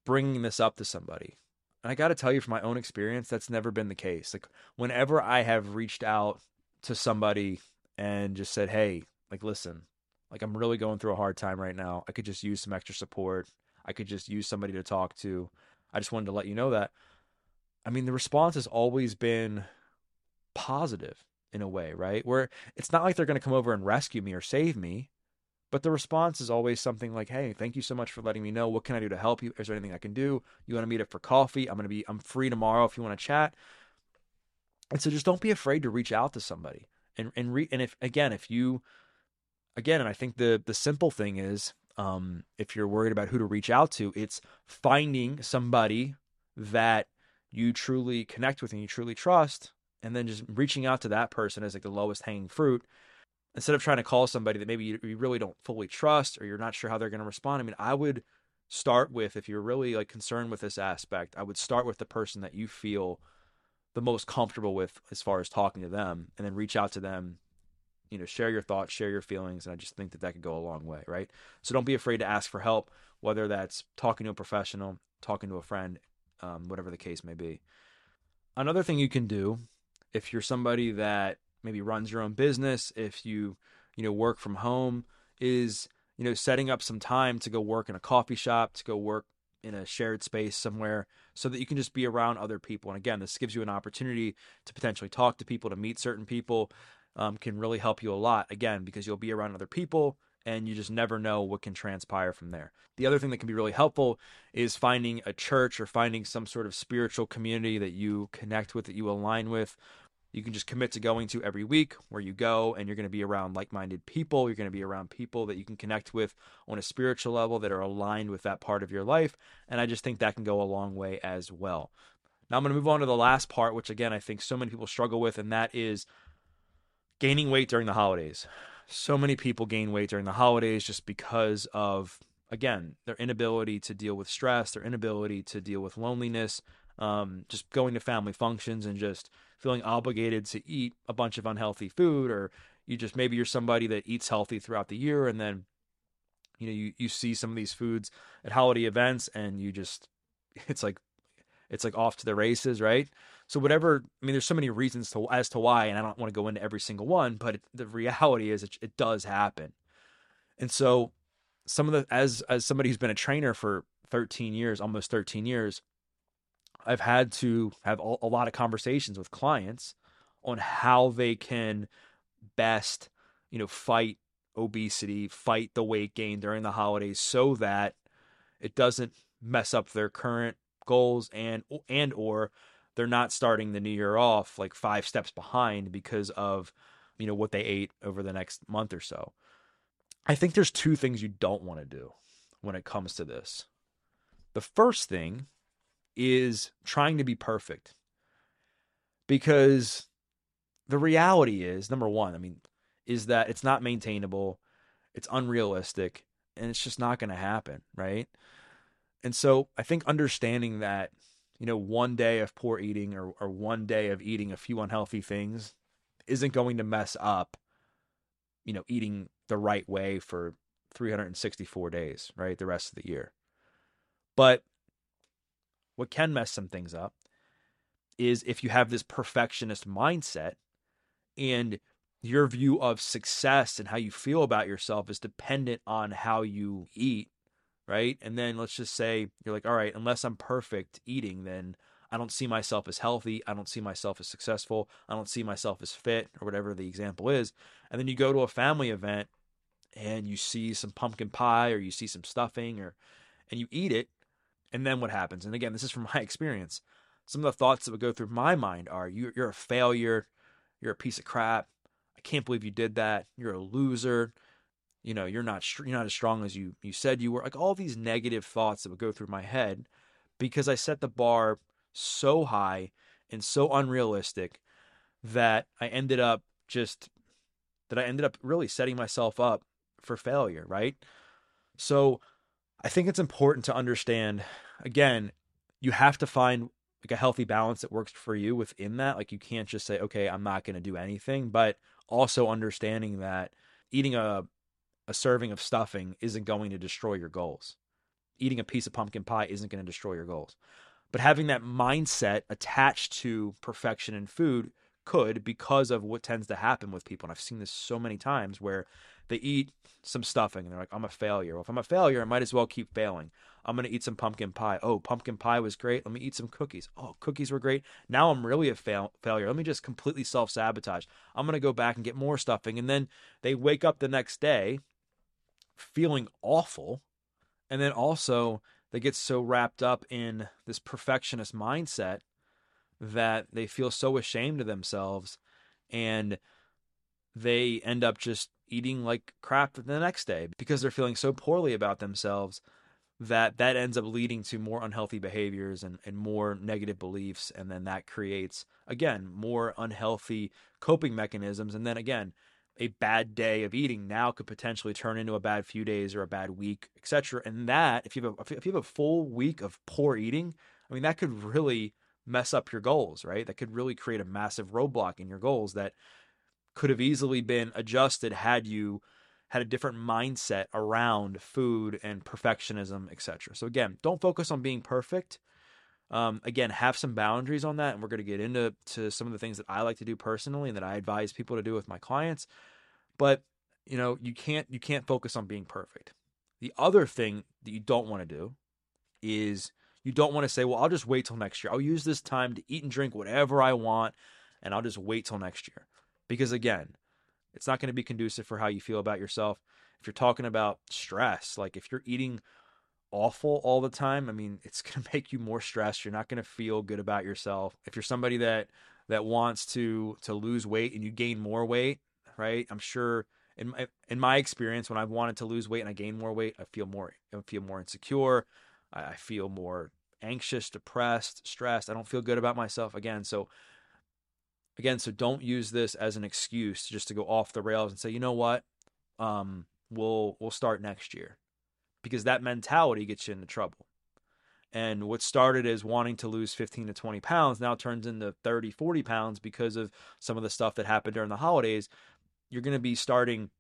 bringing this up to somebody. And I got to tell you, from my own experience, that's never been the case. Like, whenever I have reached out to somebody and just said, hey, like, listen, like, I'm really going through a hard time right now. I could just use some extra support. I could just use somebody to talk to. I just wanted to let you know that. I mean, the response has always been positive in a way, right? Where it's not like they're going to come over and rescue me or save me. But the response is always something like, hey, thank you so much for letting me know. What can I do to help you? Is there anything I can do? You want to meet up for coffee? I'm going to be, I'm free tomorrow if you want to chat. And so just don't be afraid to reach out to somebody. And, and re, and if, again, if you, again, and I think the, the simple thing is, um, if you're worried about who to reach out to, it's finding somebody that you truly connect with and you truly trust. And then just reaching out to that person is like the lowest hanging fruit. Instead of trying to call somebody that maybe you, you really don't fully trust, or you're not sure how they're going to respond. I mean, I would start with, if you're really like concerned with this aspect, I would start with the person that you feel the most comfortable with as far as talking to them, and then reach out to them, you know, share your thoughts, share your feelings. And I just think that that could go a long way, right? So don't be afraid to ask for help, whether that's talking to a professional, talking to a friend, um, whatever the case may be. Another thing you can do, if you're somebody that maybe runs your own business, if you, you know, work from home, is, you know, setting up some time to go work in a coffee shop, to go work in a shared space somewhere, so that you can just be around other people. And again, this gives you an opportunity to potentially talk to people, to meet certain people, um, can really help you a lot, again, because you'll be around other people and you just never know what can transpire from there. The other thing that can be really helpful is finding a church or finding some sort of spiritual community that you connect with, that you align with. you can just commit to going to every week, where you go and you're going to be around like-minded people. You're going to be around people that you can connect with on a spiritual level that are aligned with that part of your life. And I just think that can go a long way as well. Now I'm going to move on to the last part, which again, I think so many people struggle with, and that is gaining weight during the holidays. So many people gain weight during the holidays just because of, again, their inability to deal with stress, their inability to deal with loneliness, um, just going to family functions and just feeling obligated to eat a bunch of unhealthy food. Or you just, maybe you're somebody that eats healthy throughout the year, and then, you know, you, you see some of these foods at holiday events and you just, it's like, it's like off to the races, right? So whatever, I mean, there's so many reasons to, as to why, and I don't want to go into every single one, but it, the reality is it, it does happen. And so some of the, as, as somebody who's been a trainer for thirteen years, almost thirteen years, I've had to have a lot of conversations with clients on how they can best, you know, fight obesity, fight the weight gain during the holidays so that it doesn't mess up their current goals, and, and, or they're not starting the new year off like five steps behind because of, you know, what they ate over the next month or so. I think there's two things you don't want to do when it comes to this. The first thing is trying to be perfect, because the reality is, number one, I mean, is that it's not maintainable, it's unrealistic, and it's just not going to happen, right? And so I think understanding that, you know, one day of poor eating or, or one day of eating a few unhealthy things isn't going to mess up, you know, eating the right way for three hundred sixty-four days, right? The rest of the year. But what can mess some things up is if you have this perfectionist mindset, and your view of success and how you feel about yourself is dependent on how you eat, right? And then let's just say you're like, all right, unless I'm perfect eating, then I don't see myself as healthy. I don't see myself as successful. I don't see myself as fit, or whatever the example is. And then you go to a family event and you see some pumpkin pie, or you see some stuffing, or, and you eat it. And then what happens? And again, this is from my experience. Some of the thoughts that would go through my mind are, you, you're a failure. You're a piece of crap. I can't believe you did that. You're a loser. You know, you're not, you're not as strong as you, you said you were. Like all these negative thoughts that would go through my head, because I set the bar so high and so unrealistic that I ended up just, that I ended up really setting myself up for failure, right? So I think it's important to understand, again, you have to find like a healthy balance that works for you within that. Like you can't just say, okay, I'm not going to do anything, but also understanding that eating a, a serving of stuffing isn't going to destroy your goals. Eating a piece of pumpkin pie isn't going to destroy your goals. But having that mindset attached to perfection in food could, because of what tends to happen with people. And I've seen this so many times where they eat some stuffing and they're like, I'm a failure. Well, if I'm a failure, I might as well keep failing. I'm going to eat some pumpkin pie. Oh, pumpkin pie was great. Let me eat some cookies. Oh, cookies were great. Now I'm really a fail- failure. Let me just completely self-sabotage. I'm going to go back and get more stuffing. And then they wake up the next day feeling awful. And then also they get so wrapped up in this perfectionist mindset that they feel so ashamed of themselves, and they end up just eating like crap the next day because they're feeling so poorly about themselves that that ends up leading to more unhealthy behaviors and, and more negative beliefs. And then that creates, again, more unhealthy coping mechanisms. And then again, a bad day of eating now could potentially turn into a bad few days or a bad week, et cetera. And that, if you have a, if you have a full week of poor eating, I mean, that could really mess up your goals, right? That could really create a massive roadblock in your goals that could have easily been adjusted had you had a different mindset around food and perfectionism, et cetera. So again, don't focus on being perfect. Um, again, have some boundaries on that. And we're going to get into to some of the things that I like to do personally and that I advise people to do with my clients. But you know, you can't, you can't focus on being perfect. The other thing that you don't want to do is you don't want to say, well, I'll just wait till next year. I'll use this time to eat and drink whatever I want, and I'll just wait till next year. Because again, it's not going to be conducive for how you feel about yourself. If you're talking about stress, like if you're eating awful all the time, I mean, it's going to make you more stressed. You're not going to feel good about yourself. If you're somebody that, that wants to to lose weight and you gain more weight, right? I'm sure in my, in my experience, when I've wanted to lose weight and I gain more weight, I feel more I feel more insecure. I feel more anxious, depressed, stressed. I don't feel good about myself again. So again, so don't use this as an excuse just to go off the rails and say, you know what, um, we'll we'll start next year, because that mentality gets you into trouble. And what started as wanting to lose fifteen to twenty pounds now turns into thirty, forty pounds because of some of the stuff that happened during the holidays. You're going to be starting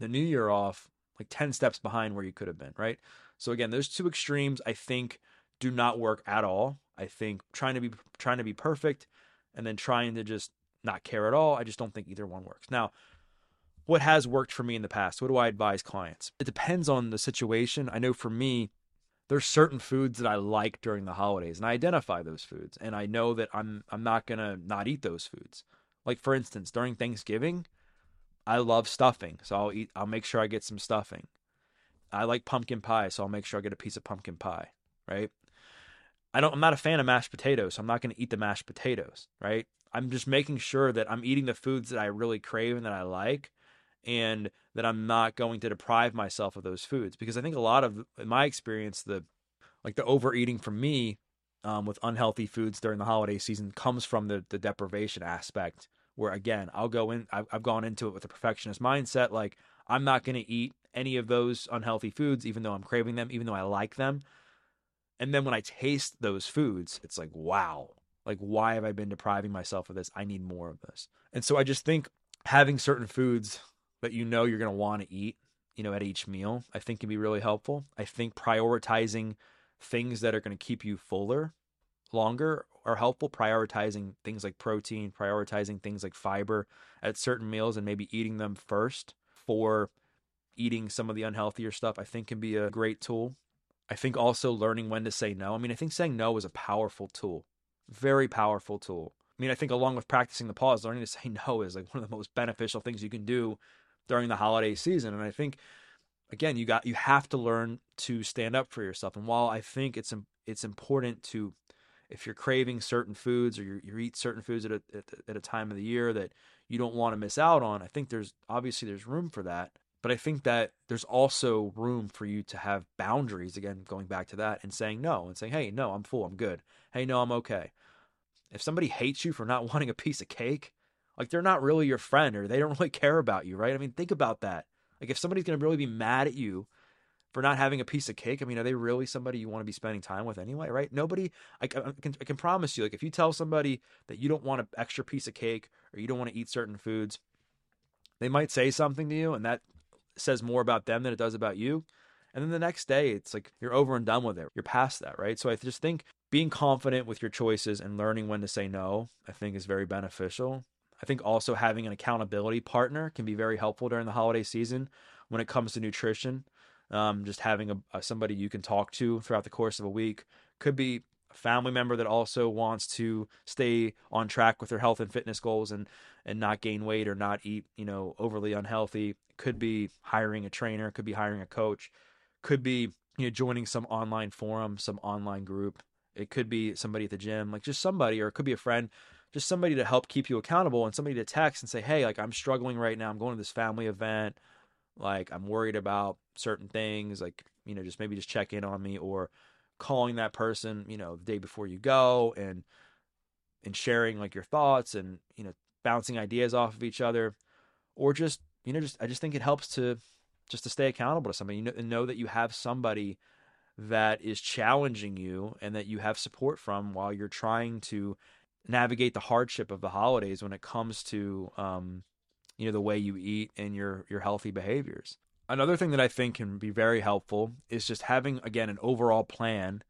the new year off like ten steps behind where you could have been, right? So again, those two extremes, I think, do not work at all. I think trying to be trying to be perfect and then trying to just not care at all, I just don't think either one works. Now, what has worked for me in the past? What do I advise clients? It depends on the situation. I know for me, there's certain foods that I like during the holidays, and I identify those foods, and I know that I'm I'm not going to not eat those foods. Like, for instance, during Thanksgiving, I love stuffing, so I'll eat I'll make sure I get some stuffing. I like pumpkin pie, so I'll make sure I get a piece of pumpkin pie, right? I don't I'm not a fan of mashed potatoes, so I'm not going to eat the mashed potatoes, right? I'm just making sure that I'm eating the foods that I really crave and that I like, and that I'm not going to deprive myself of those foods. Because I think a lot of, in my experience, the like the overeating for me um, with unhealthy foods during the holiday season comes from the the deprivation aspect, where again, I'll go in, I've, I've gone into it with a perfectionist mindset, like I'm not going to eat any of those unhealthy foods, even though I'm craving them, even though I like them. And then when I taste those foods, it's like, wow, like why have I been depriving myself of this? I need more of this. And so I just think having certain foods that you know you're going to want to eat, you know, at each meal, I think can be really helpful. I think prioritizing things that are going to keep you fuller longer are helpful. Prioritizing things like protein, prioritizing things like fiber at certain meals, and maybe eating them first for eating some of the unhealthier stuff, I think can be a great tool. I think also learning when to say no. I mean, I think saying no is a powerful tool, very powerful tool. I mean, I think along with practicing the pause, learning to say no is like one of the most beneficial things you can do during the holiday season. And I think, again, you got you have to learn to stand up for yourself. And while I think it's it's important to, if you're craving certain foods or you, you eat certain foods at a, at a time of the year that you don't want to miss out on, I think there's obviously there's room for that. But I think that there's also room for you to have boundaries, again, going back to that, and saying no and saying, hey, no, I'm full, I'm good. Hey, no, I'm okay. If somebody hates you for not wanting a piece of cake, like they're not really your friend, or they don't really care about you, right? I mean, think about that. Like if somebody's going to really be mad at you for not having a piece of cake, I mean, are they really somebody you want to be spending time with anyway, right? Nobody, I can, I can promise you, like if you tell somebody that you don't want an extra piece of cake or you don't want to eat certain foods, they might say something to you, and that says more about them than it does about you. And then the next day, it's like you're over and done with it. You're past that, right? So I just think being confident with your choices and learning when to say no, I think is very beneficial. I think also having an accountability partner can be very helpful during the holiday season when it comes to nutrition. Um, just having a, a somebody you can talk to throughout the course of a week, could be a family member that also wants to stay on track with their health and fitness goals and and not gain weight or not eat, you know, overly unhealthy. Could be hiring a trainer, could be hiring a coach, could be, you know, joining some online forum, some online group. It could be somebody at the gym, like just somebody, or it could be a friend, just somebody to help keep you accountable and somebody to text and say, hey, like I'm struggling right now. I'm going to this family event. Like I'm worried about certain things, like, you know, just maybe just check in on me, or calling that person, you know, the day before you go and, and sharing like your thoughts and, you know, bouncing ideas off of each other, or just, you know, just, I just think it helps to just to stay accountable to somebody, you know, and know that you have somebody that is challenging you and that you have support from while you're trying to navigate the hardship of the holidays when it comes to, um, you know, the way you eat and your, your healthy behaviors. Another thing that I think can be very helpful is just having, again, an overall plan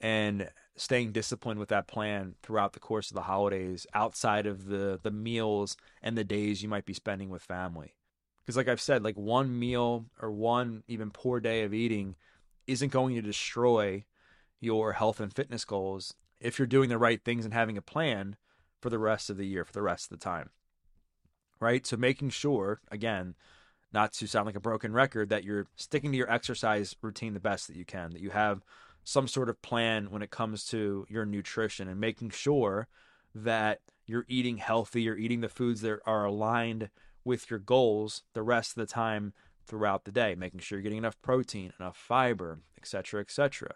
and staying disciplined with that plan throughout the course of the holidays, outside of the, the meals and the days you might be spending with family. Because like I've said, like one meal or one even poor day of eating isn't going to destroy your health and fitness goals if you're doing the right things and having a plan for the rest of the year, for the rest of the time, right? So making sure, again, not to sound like a broken record, that you're sticking to your exercise routine the best that you can, that you have some sort of plan when it comes to your nutrition, and making sure that you're eating healthy, you're eating the foods that are aligned with your goals the rest of the time throughout the day, making sure you're getting enough protein, enough fiber, et cetera, et cetera.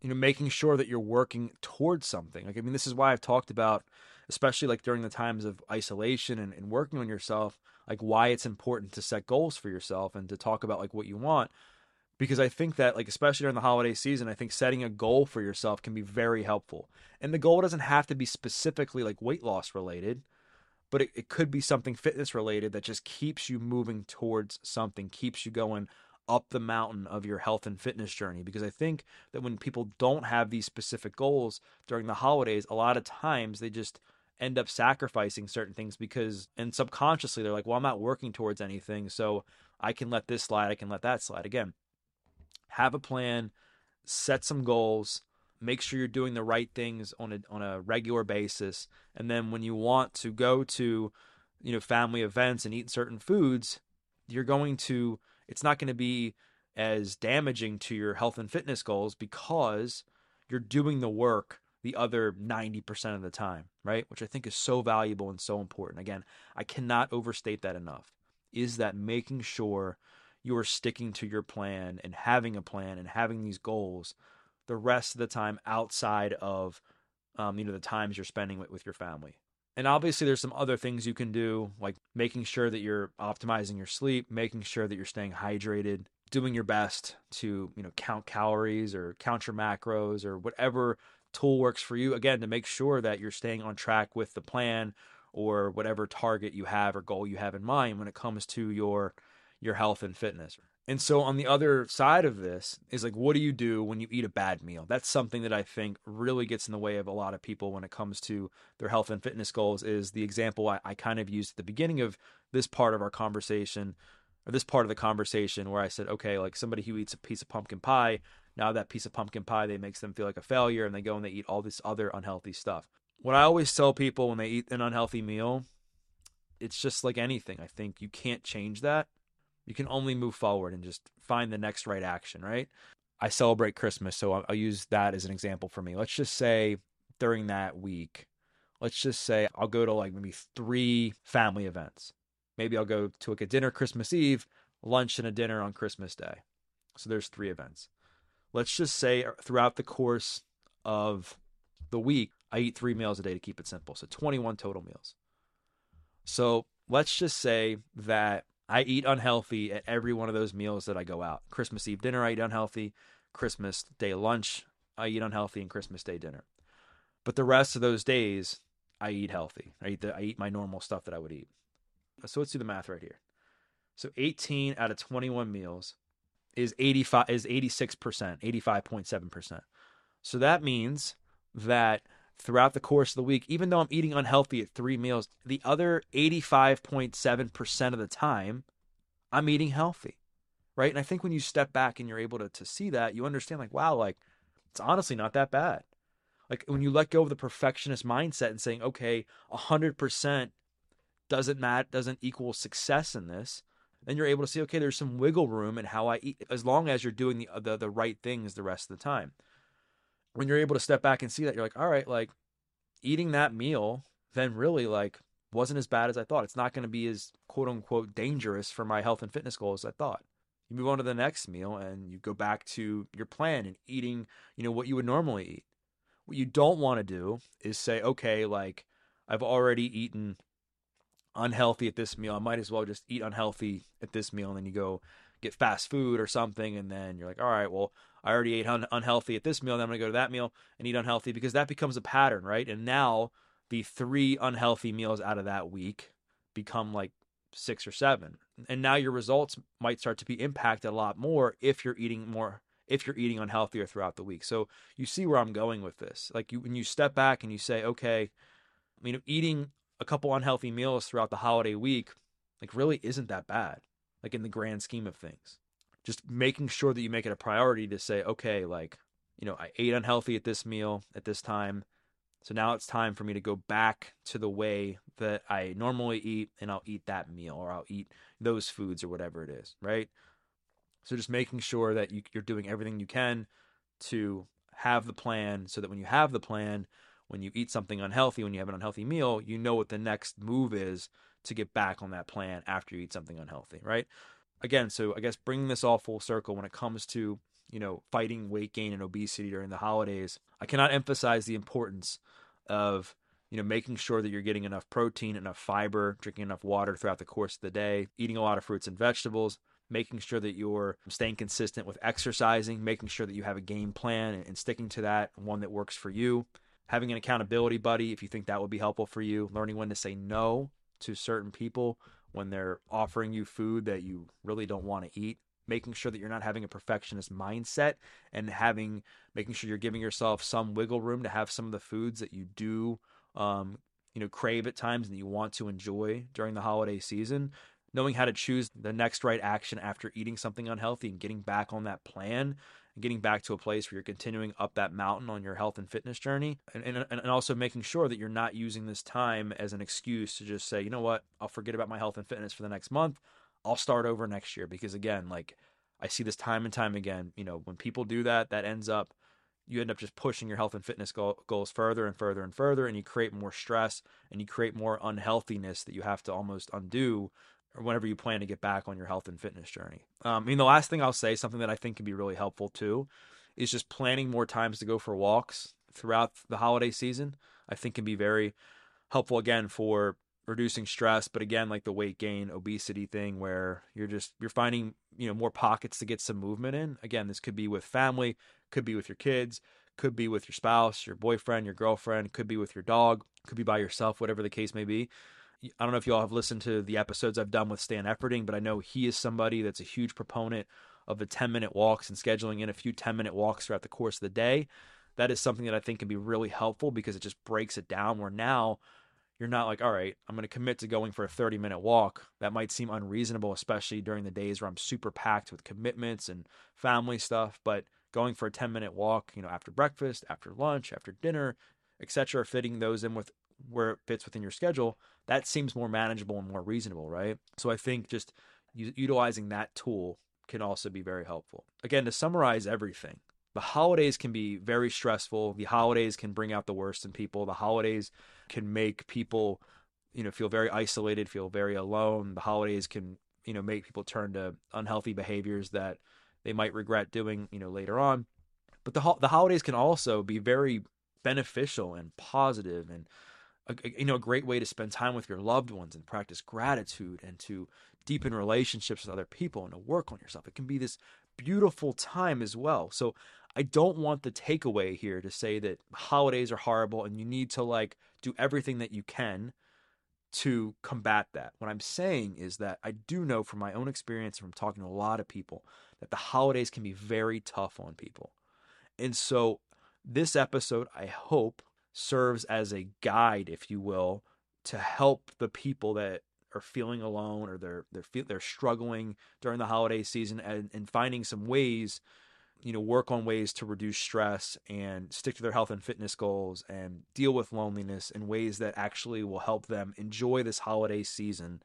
You know, making sure that you're working towards something. Like, I mean, this is why I've talked about, especially like during the times of isolation and, and working on yourself, like why it's important to set goals for yourself and to talk about like what you want. Because I think that, like, especially during the holiday season, I think setting a goal for yourself can be very helpful. And the goal doesn't have to be specifically like weight loss related, but it, it could be something fitness related that just keeps you moving towards something, keeps you going up the mountain of your health and fitness journey. Because I think that when people don't have these specific goals during the holidays, a lot of times they just end up sacrificing certain things because, and subconsciously they're like, well, I'm not working towards anything, so I can let this slide, I can let that slide. Again, have a plan, set some goals, make sure you're doing the right things on a on a regular basis. And then when you want to go to, you know, family events and eat certain foods, you're going to, it's not going to be as damaging to your health and fitness goals because you're doing the work the other ninety percent of the time, right? Which I think is so valuable and so important. Again, I cannot overstate that enough, is that making sure you are sticking to your plan and having a plan and having these goals the rest of the time outside of, um, you know, the times you're spending with, with your family. And obviously there's some other things you can do, like making sure that you're optimizing your sleep, making sure that you're staying hydrated, doing your best to, you know, count calories or count your macros or whatever tool works for you, again, to make sure that you're staying on track with the plan or whatever target you have or goal you have in mind when it comes to your your health and fitness. And so on the other side of this is like, what do you do when you eat a bad meal? That's something that I think really gets in the way of a lot of people when it comes to their health and fitness goals, is the example I, I kind of used at the beginning of this part of our conversation, or this part of the conversation, where I said, okay, like somebody who eats a piece of pumpkin pie, now that piece of pumpkin pie, they makes them feel like a failure, and they go and they eat all this other unhealthy stuff. What I always tell people when they eat an unhealthy meal, it's just like anything. I think you can't change that. You can only move forward and just find the next right action, right? I celebrate Christmas, so I'll use that as an example for me. Let's just say during that week, let's just say I'll go to like maybe three family events. Maybe I'll go to like a dinner Christmas Eve, lunch and a dinner on Christmas Day. So there's three events. Let's just say throughout the course of the week, I eat three meals a day to keep it simple. So twenty-one total meals. So let's just say that I eat unhealthy at every one of those meals that I go out. Christmas Eve dinner, I eat unhealthy. Christmas Day lunch, I eat unhealthy, and Christmas Day dinner. But the rest of those days, I eat healthy. I eat the, I eat my normal stuff that I would eat. So let's do the math right here. So eighteen out of twenty-one meals is eighty-five, is eighty-six percent, eighty-five point seven percent. So that means that throughout the course of the week, even though I'm eating unhealthy at three meals, the other eighty-five point seven percent of the time, I'm eating healthy, right? And I think when you step back and you're able to, to see that, you understand like, wow, like it's honestly not that bad. Like when you let go of the perfectionist mindset and saying, okay, one hundred percent doesn't matter, doesn't equal success in this, then you're able to see, okay, there's some wiggle room in how I eat as long as you're doing the the, the right things the rest of the time. When you're able to step back and see that, you're like, all right, like eating that meal then really like wasn't as bad as I thought. It's not going to be as quote unquote dangerous for my health and fitness goals as I thought. You move on to the next meal and you go back to your plan and eating, you know, what you would normally eat. What you don't want to do is say, okay, like I've already eaten unhealthy at this meal. I might as well just eat unhealthy at this meal. And then you go get fast food or something. And then you're like, all right, well, I already ate un- unhealthy at this meal, and I'm going to go to that meal and eat unhealthy, because that becomes a pattern, right? And now the three unhealthy meals out of that week become like six or seven. And now your results might start to be impacted a lot more if you're eating more, if you're eating unhealthier throughout the week. So you see where I'm going with this. Like you, when you step back and you say, okay, I mean, eating a couple unhealthy meals throughout the holiday week, like really isn't that bad, like in the grand scheme of things. Just making sure that you make it a priority to say, okay, like, you know, I ate unhealthy at this meal at this time. So now it's time for me to go back to the way that I normally eat, and I'll eat that meal, or I'll eat those foods, or whatever it is, right? So just making sure that you, you're doing everything you can to have the plan, so that when you have the plan, when you eat something unhealthy, when you have an unhealthy meal, you know what the next move is to get back on that plan after you eat something unhealthy, right? Again, so I guess bringing this all full circle when it comes to, you know, fighting weight gain and obesity during the holidays, I cannot emphasize the importance of, you know, making sure that you're getting enough protein, enough fiber, drinking enough water throughout the course of the day, eating a lot of fruits and vegetables, making sure that you're staying consistent with exercising, making sure that you have a game plan and sticking to that, one that works for you, having an accountability buddy if you think that would be helpful for you, learning when to say no to certain people when they're offering you food that you really don't want to eat, making sure that you're not having a perfectionist mindset and having making sure you're giving yourself some wiggle room to have some of the foods that you do um, you know, crave at times and that you want to enjoy during the holiday season. Knowing how to choose the next right action after eating something unhealthy and getting back on that plan and getting back to a place where you're continuing up that mountain on your health and fitness journey. And, and, and also making sure that you're not using this time as an excuse to just say, you know what, I'll forget about my health and fitness for the next month. I'll start over next year. Because again, like I see this time and time again, you know, when people do that, that ends up, you end up just pushing your health and fitness goal, goals further and further and further. And you create more stress and you create more unhealthiness that you have to almost undo or whenever you plan to get back on your health and fitness journey. Um, I mean, the last thing I'll say, something that I think can be really helpful too, is just planning more times to go for walks throughout the holiday season. I think can be very helpful again for reducing stress, but again, like the weight gain, obesity thing where you're just, you're finding, you know, more pockets to get some movement in. Again, this could be with family, could be with your kids, could be with your spouse, your boyfriend, your girlfriend, could be with your dog, could be by yourself, whatever the case may be. I don't know if you all have listened to the episodes I've done with Stan Efferding, but I know he is somebody that's a huge proponent of the ten-minute walks and scheduling in a few ten-minute walks throughout the course of the day. That is something that I think can be really helpful because it just breaks it down where now you're not like, all right, I'm going to commit to going for a thirty-minute walk. That might seem unreasonable, especially during the days where I'm super packed with commitments and family stuff, but going for a ten-minute walk, you know, after breakfast, after lunch, after dinner, et cetera, fitting those in with where it fits within your schedule, that seems more manageable and more reasonable, right? So I think just utilizing that tool can also be very helpful. Again, to summarize everything, the holidays can be very stressful. The holidays can bring out the worst in people. The holidays can make people, you know, feel very isolated, feel very alone. The holidays can, you know, make people turn to unhealthy behaviors that they might regret doing, you know, later on. But the ho- the holidays can also be very beneficial and positive and A, you know, a great way to spend time with your loved ones and practice gratitude and to deepen relationships with other people and to work on yourself. It can be this beautiful time as well. So I don't want the takeaway here to say that holidays are horrible and you need to like do everything that you can to combat that. What I'm saying is that I do know from my own experience, from talking to a lot of people, that the holidays can be very tough on people. And so this episode, I hope, serves as a guide, if you will, to help the people that are feeling alone or they're they're they're struggling during the holiday season and, and finding some ways, you know, work on ways to reduce stress and stick to their health and fitness goals and deal with loneliness in ways that actually will help them enjoy this holiday season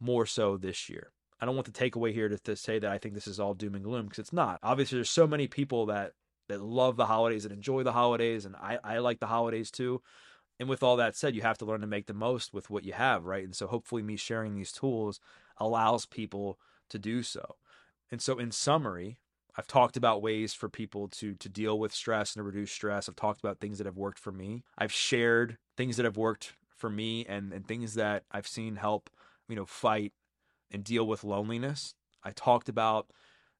more so this year. I don't want the takeaway here to, to say that I think this is all doom and gloom because it's not. Obviously, there's so many people that that love the holidays and enjoy the holidays. And I, I like the holidays too. And with all that said, you have to learn to make the most with what you have, right? And so hopefully me sharing these tools allows people to do so. And so in summary, I've talked about ways for people to, to deal with stress and to reduce stress. I've talked about things that have worked for me. I've shared things that have worked for me and, and things that I've seen help, you know, fight and deal with loneliness. I talked about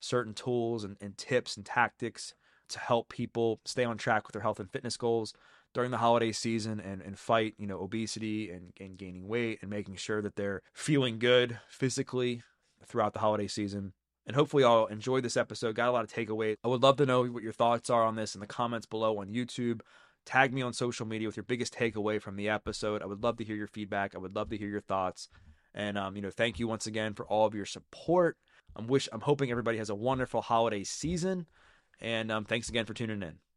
certain tools and, and tips and tactics to help people stay on track with their health and fitness goals during the holiday season and, and fight, you know, obesity and, and gaining weight and making sure that they're feeling good physically throughout the holiday season. And hopefully y'all enjoyed this episode, got a lot of takeaways. I would love to know what your thoughts are on this in the comments below on YouTube. Tag me on social media with your biggest takeaway from the episode. I would love to hear your feedback. I would love to hear your thoughts. And, um, you know, thank you once again for all of your support. I'm wish I'm hoping everybody has a wonderful holiday season. And um, thanks again for tuning in.